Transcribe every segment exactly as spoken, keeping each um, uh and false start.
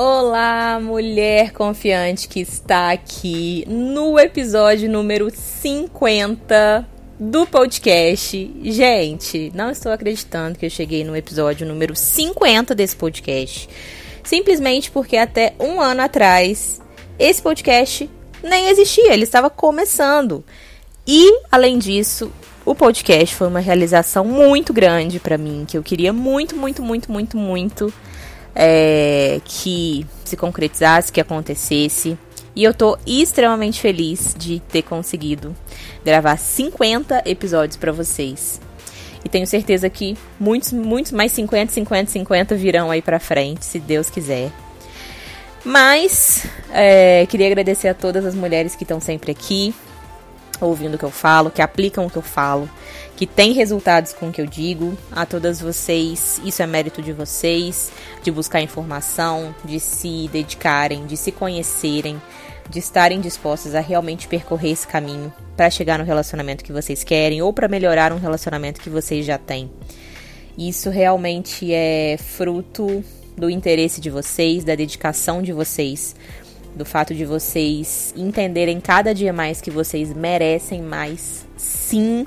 Olá, mulher confiante que está aqui no episódio número cinquenta do podcast. Gente, não estou acreditando que eu cheguei no episódio número cinquenta desse podcast. Simplesmente porque até um ano atrás, esse podcast nem existia, ele estava começando. E, além disso, o podcast foi uma realização muito grande para mim, que eu queria muito, muito, muito, muito, muito... É, que se concretizasse, que acontecesse. E eu tô extremamente feliz de ter conseguido gravar cinquenta episódios pra vocês. E tenho certeza que muitos, muitos mais cinquenta, cinquenta, cinquenta virão aí pra frente, se Deus quiser. Mas, é, queria agradecer a todas as mulheres que estão sempre aqui, ouvindo o que eu falo, que aplicam o que eu falo, que tem resultados com o que eu digo. A todas vocês, isso é mérito de vocês, de buscar informação, de se dedicarem, de se conhecerem, de estarem dispostas a realmente percorrer esse caminho para chegar no relacionamento que vocês querem ou para melhorar um relacionamento que vocês já têm. Isso realmente é fruto do interesse de vocês, da dedicação de vocês, do fato de vocês entenderem cada dia mais que vocês merecem mais, sim,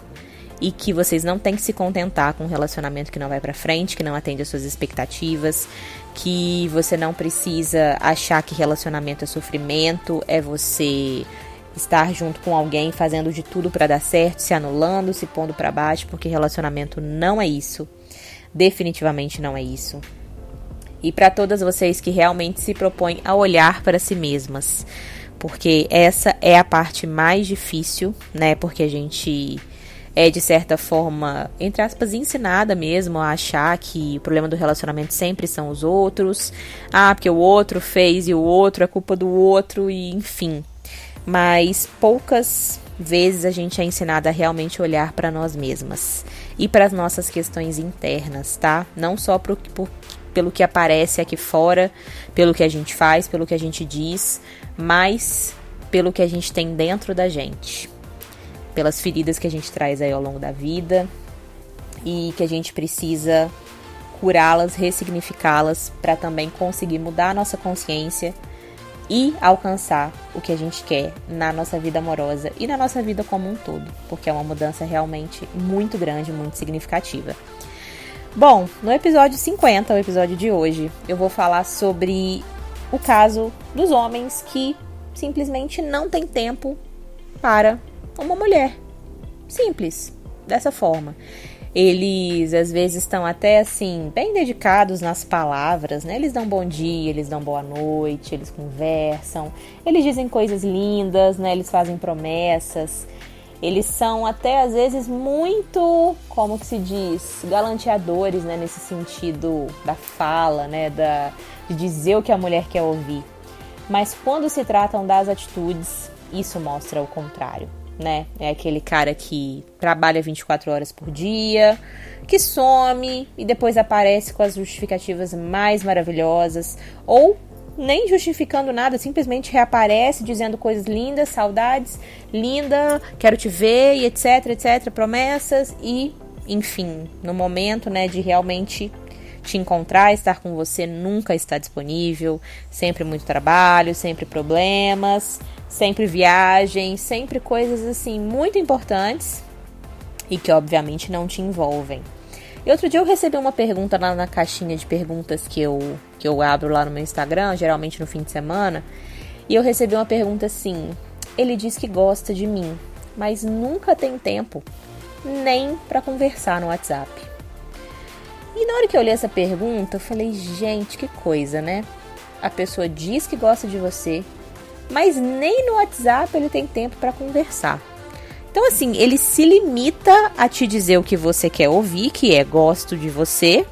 e que vocês não têm que se contentar com um relacionamento que não vai pra frente, que não atende às suas expectativas, que você não precisa achar que relacionamento é sofrimento, é você estar junto com alguém fazendo de tudo pra dar certo, se anulando, se pondo pra baixo, porque relacionamento não é isso, definitivamente não é isso. E para todas vocês que realmente se propõem a olhar para si mesmas, porque essa é a parte mais difícil, né? Porque a gente é, de certa forma, entre aspas, ensinada mesmo a achar que o problema do relacionamento sempre são os outros. Ah, porque o outro fez e o outro, é culpa do outro, e enfim. Mas poucas vezes a gente é ensinada a realmente olhar para nós mesmas e para as nossas questões internas, tá? Não só pro, por pelo que aparece aqui fora, pelo que a gente faz, pelo que a gente diz, mas pelo que a gente tem dentro da gente, pelas feridas que a gente traz aí ao longo da vida e que a gente precisa curá-las, ressignificá-las para também conseguir mudar a nossa consciência e alcançar o que a gente quer na nossa vida amorosa e na nossa vida como um todo, porque é uma mudança realmente muito grande, muito significativa. Bom, no episódio cinquenta, o episódio de hoje, eu vou falar sobre o caso dos homens que simplesmente não tem tempo para uma mulher. Simples, dessa forma. Eles, às vezes, estão até, assim, bem dedicados nas palavras, né? Eles dão bom dia, eles dão boa noite, eles conversam, eles dizem coisas lindas, né? Eles fazem promessas. Eles são até, às vezes, muito, como que se diz, galanteadores, né, nesse sentido da fala, né, da, de dizer o que a mulher quer ouvir. Mas quando se tratam das atitudes, isso mostra o contrário, né? É aquele cara que trabalha vinte e quatro horas por dia, que some e depois aparece com as justificativas mais maravilhosas, ou nem justificando nada, simplesmente reaparece dizendo coisas lindas, saudades, linda, quero te ver, e etc, etc, promessas e, enfim, no momento, né, de realmente te encontrar, estar com você, nunca está disponível, sempre muito trabalho, sempre problemas, sempre viagens, sempre coisas, assim, muito importantes e que, obviamente, não te envolvem. E outro dia eu recebi uma pergunta lá na caixinha de perguntas que eu, que eu abro lá no meu Instagram, geralmente no fim de semana. E eu recebi uma pergunta assim: ele diz que gosta de mim, mas nunca tem tempo nem pra conversar no WhatsApp. E na hora que eu li essa pergunta, eu falei, gente, que coisa, né? A pessoa diz que gosta de você, mas nem no WhatsApp ele tem tempo pra conversar. Então, assim, ele se limita a te dizer o que você quer ouvir, que é gosto de você,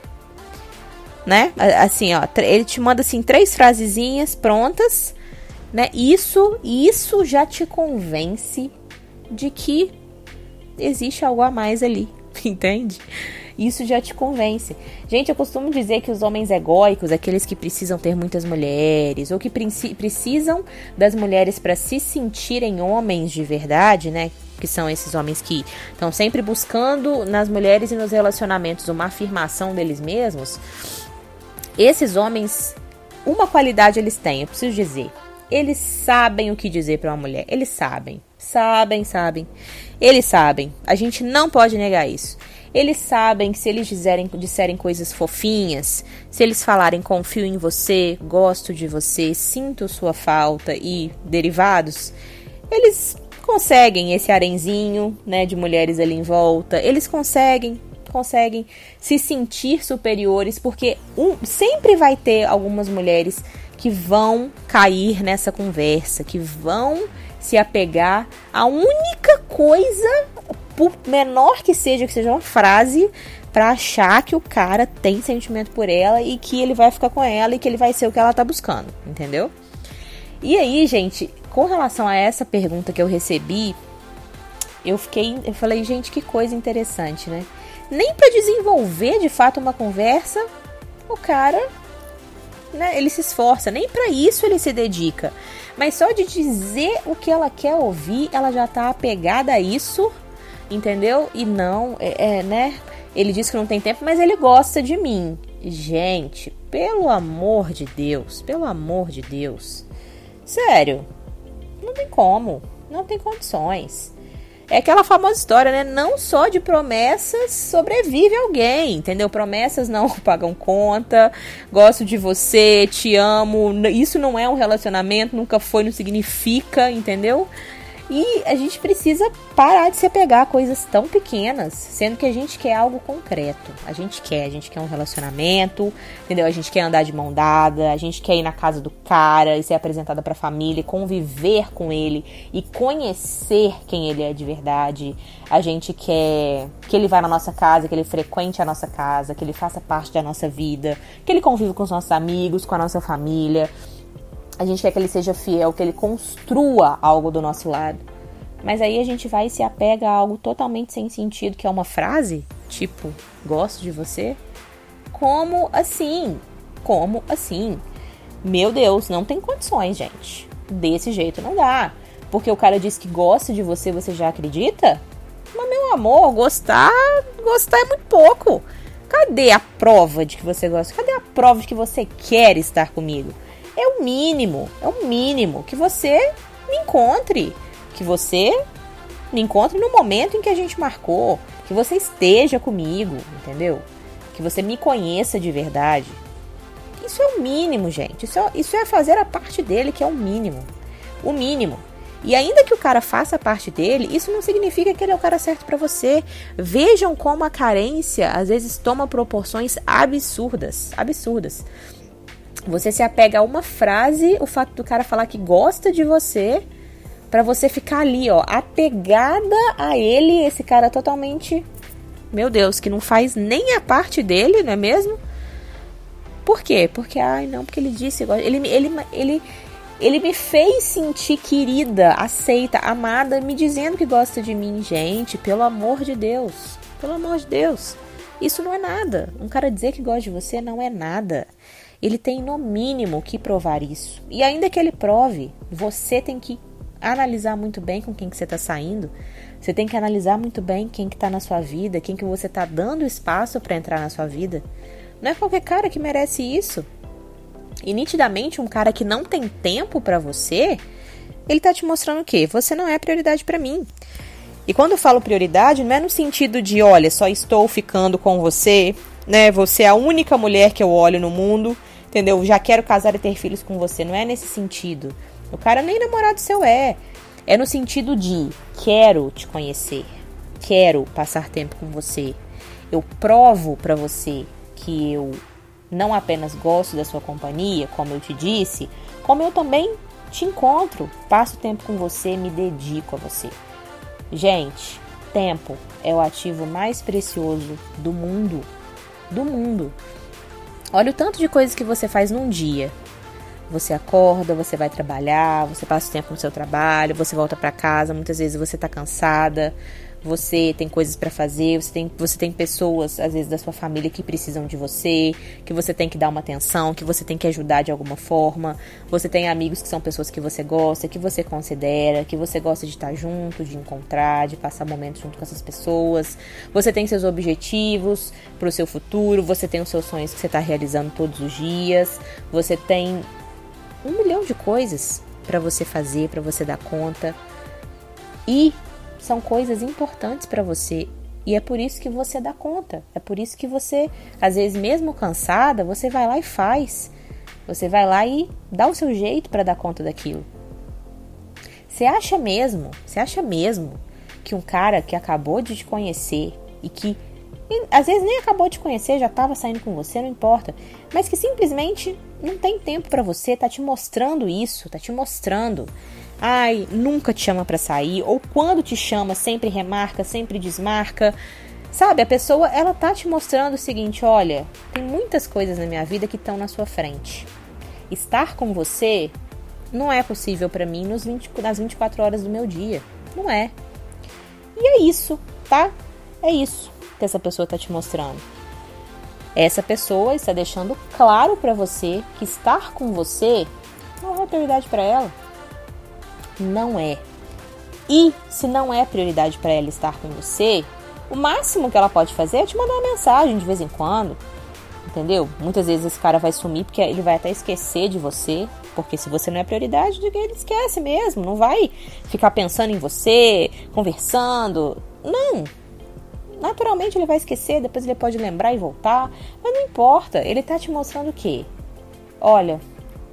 né? Assim, ó, ele te manda, assim, três frasezinhas prontas, né? Isso, isso já te convence de que existe algo a mais ali, entende? Isso já te convence. Gente, eu costumo dizer que os homens egóicos, aqueles que precisam ter muitas mulheres, ou que precisam das mulheres para se sentirem homens de verdade, né? Que são esses homens que estão sempre buscando nas mulheres e nos relacionamentos uma afirmação deles mesmos. Esses homens uma qualidade eles têm, eu preciso dizer. Eles sabem o que dizer para uma mulher. Eles sabem. Sabem, sabem. Eles sabem. A gente não pode negar isso. Eles sabem que se eles disserem, disserem coisas fofinhas, se eles falarem confio em você, gosto de você, sinto sua falta e derivados, eles conseguem esse arenzinho, né, de mulheres ali em volta. Eles conseguem, conseguem se sentir superiores, porque um, sempre vai ter algumas mulheres que vão cair nessa conversa, que vão se apegar à única coisa, por menor que seja, que seja uma frase, pra achar que o cara tem sentimento por ela e que ele vai ficar com ela e que ele vai ser o que ela tá buscando, entendeu? E aí, gente, com relação a essa pergunta que eu recebi, eu fiquei, eu falei, gente, que coisa interessante, né? Nem pra desenvolver, de fato, uma conversa, o cara, né, ele se esforça, nem pra isso ele se dedica. Mas só de dizer o que ela quer ouvir, ela já tá apegada a isso, entendeu? E não, é, é, né? Ele diz que não tem tempo, mas ele gosta de mim. Gente, pelo amor de Deus, pelo amor de Deus. Sério, não tem como, não tem condições. É aquela famosa história, né? Não só de promessas sobrevive alguém, entendeu? Promessas não pagam conta, gosto de você, te amo, isso não é um relacionamento, nunca foi, não significa, entendeu? E a gente precisa parar de se apegar a coisas tão pequenas, sendo que a gente quer algo concreto. A gente quer, a gente quer um relacionamento, entendeu? A gente quer andar de mão dada, a gente quer ir na casa do cara e ser apresentada pra família, conviver com ele e conhecer quem ele é de verdade. A gente quer que ele vá na nossa casa, que ele frequente a nossa casa, que ele faça parte da nossa vida, que ele conviva com os nossos amigos, com a nossa família. A gente quer que ele seja fiel, que ele construa algo do nosso lado. Mas aí a gente vai e se apega a algo totalmente sem sentido, que é uma frase, tipo, gosto de você. Como assim? Como assim? Meu Deus, não tem condições, gente. Desse jeito não dá. Porque o cara diz que gosta de você, você já acredita? Mas, meu amor, gostar, gostar é muito pouco. Cadê a prova de que você gosta? Cadê a prova de que você quer estar comigo? É o mínimo, é o mínimo que você me encontre, que você me encontre no momento em que a gente marcou, que você esteja comigo, entendeu? Que você me conheça de verdade. Isso é o mínimo, gente, isso é, isso é fazer a parte dele, que é o mínimo, o mínimo. E ainda que o cara faça a parte dele, isso não significa que ele é o cara certo pra você. Vejam como a carência às vezes toma proporções absurdas, absurdas. Você se apega a uma frase, o fato do cara falar que gosta de você, pra você ficar ali, ó, apegada a ele, esse cara totalmente, meu Deus, que não faz nem a parte dele, não é mesmo? Por quê? Porque, ai, não, porque ele disse, ele, ele, ele, ele me fez sentir querida, aceita, amada, me dizendo que gosta de mim. Gente, pelo amor de Deus, pelo amor de Deus, isso não é nada. Um cara dizer que gosta de você não é nada. Ele tem no mínimo que provar isso. E ainda que ele prove, você tem que analisar muito bem com quem que você está saindo. Você tem que analisar muito bem quem que está na sua vida, quem que você está dando espaço para entrar na sua vida. Não é qualquer cara que merece isso. E nitidamente um cara que não tem tempo para você, ele tá te mostrando o quê? Você não é prioridade para mim. E quando eu falo prioridade, não é no sentido de, olha, só estou ficando com você, né? Você é a única mulher que eu olho no mundo. Entendeu? Já quero casar e ter filhos com você. Não é nesse sentido. O cara nem namorado seu é. É no sentido de quero te conhecer. Quero passar tempo com você. Eu provo pra você que eu não apenas gosto da sua companhia, como eu te disse, como eu também te encontro. Passo tempo com você, me dedico a você. Gente, tempo é o ativo mais precioso do mundo. Do mundo. Olha o tanto de coisas que você faz num dia. Você acorda, você vai trabalhar, você passa o tempo no seu trabalho, você volta pra casa, muitas vezes você tá cansada, você tem coisas para fazer, você tem, você tem pessoas, às vezes, da sua família que precisam de você, que você tem que dar uma atenção, que você tem que ajudar de alguma forma, você tem amigos que são pessoas que você gosta, que você considera, que você gosta de estar junto, de encontrar, de passar momentos junto com essas pessoas, você tem seus objetivos para o seu futuro, você tem os seus sonhos que você está realizando todos os dias, você tem um milhão de coisas para você fazer, para você dar conta. E são coisas importantes para você. E é por isso que você dá conta. É por isso que você, às vezes, mesmo cansada, você vai lá e faz. Você vai lá e dá o seu jeito para dar conta daquilo. Você acha mesmo, você acha mesmo que um cara que acabou de te conhecer e que, às vezes, nem acabou de conhecer, já estava saindo com você, não importa, mas que simplesmente não tem tempo para você, tá te mostrando isso, tá te mostrando. Ai, nunca te chama pra sair, ou quando te chama, sempre remarca, sempre desmarca. Sabe, a pessoa, ela tá te mostrando o seguinte, olha, tem muitas coisas na minha vida que estão na sua frente. Estar com você não é possível pra mim nos vinte, nas vinte e quatro horas do meu dia. Não é. E é isso, tá? É isso que essa pessoa tá te mostrando. Essa pessoa está deixando claro pra você que estar com você não é prioridade pra ela. Não é. E se não é prioridade para ela estar com você, o máximo que ela pode fazer é te mandar uma mensagem de vez em quando, entendeu? Muitas vezes esse cara vai sumir porque ele vai até esquecer de você, porque se você não é prioridade, ele esquece mesmo, não vai ficar pensando em você, conversando, não. Naturalmente ele vai esquecer, depois ele pode lembrar e voltar, mas não importa, ele tá te mostrando o quê? Olha,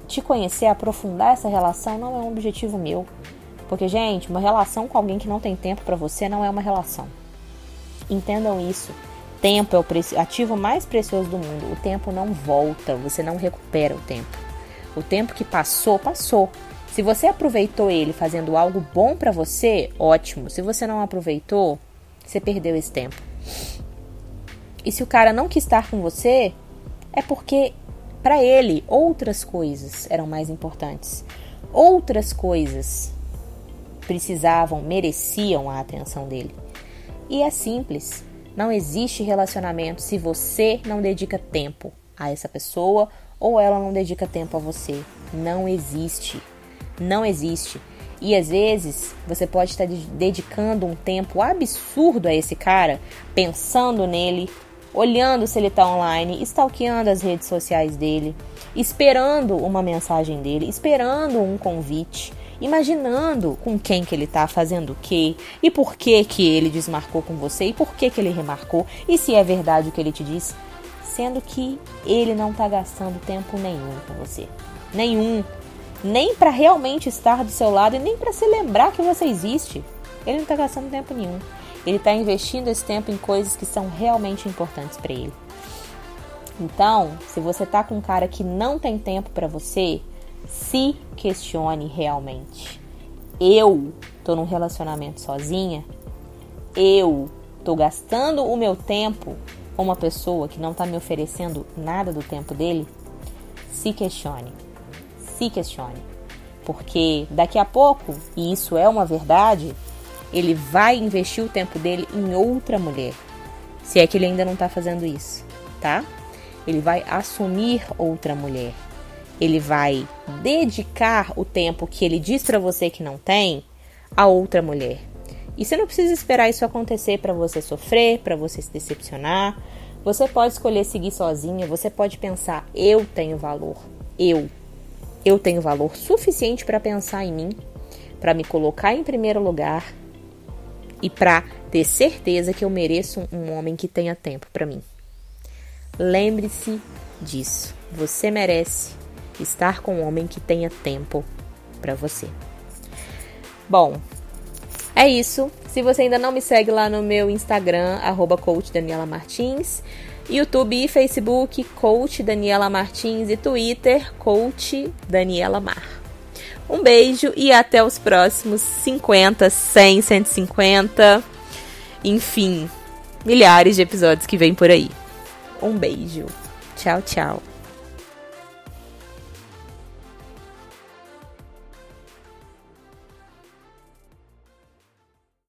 te conhecer, aprofundar essa relação não é um objetivo meu. Porque, gente, uma relação com alguém que não tem tempo pra você não é uma relação. Entendam isso. Tempo é o ativo mais precioso do mundo. O tempo não volta, você não recupera o tempo. O tempo que passou, passou. Se você aproveitou ele fazendo algo bom pra você, ótimo. Se você não aproveitou, você perdeu esse tempo. E se o cara não quis estar com você, é porque pra ele, outras coisas eram mais importantes. Outras coisas precisavam, mereciam a atenção dele. E é simples, não existe relacionamento se você não dedica tempo a essa pessoa ou ela não dedica tempo a você. Não existe, não existe. E às vezes você pode estar dedicando um tempo absurdo a esse cara, pensando nele, olhando se ele está online, stalkeando as redes sociais dele, esperando uma mensagem dele, esperando um convite, imaginando com quem que ele tá, fazendo o quê, e por que que ele desmarcou com você, e por que que ele remarcou, e se é verdade o que ele te diz, sendo que ele não tá gastando tempo nenhum com você, nenhum, nem para realmente estar do seu lado e nem para se lembrar que você existe, ele não tá gastando tempo nenhum, ele tá investindo esse tempo em coisas que são realmente importantes para ele. Então, se você tá com um cara que não tem tempo para você, se questione realmente. Eu tô num relacionamento sozinha? Eu tô gastando o meu tempo com uma pessoa que não tá me oferecendo nada do tempo dele? Se questione. Se questione. Porque daqui a pouco, e isso é uma verdade, ele vai investir o tempo dele em outra mulher. Se é que ele ainda não tá fazendo isso, tá? Ele vai assumir outra mulher. Ele vai dedicar o tempo que ele diz pra você que não tem a outra mulher. E você não precisa esperar isso acontecer pra você sofrer, pra você se decepcionar. Você pode escolher seguir sozinha, você pode pensar, eu tenho valor, eu. Eu tenho valor suficiente pra pensar em mim, pra me colocar em primeiro lugar e pra ter certeza que eu mereço um homem que tenha tempo pra mim. Lembre-se disso, você merece estar com um homem que tenha tempo pra você. Bom, é isso. Se você ainda não me segue lá no meu Instagram, arroba Coach Daniela Martins, YouTube e Facebook, Coach Daniela Martins, e Twitter, Coach Daniela Mar. Um beijo e até os próximos cinquenta, cem, cento e cinquenta, enfim, milhares de episódios que vêm por aí. Um beijo. Tchau, tchau.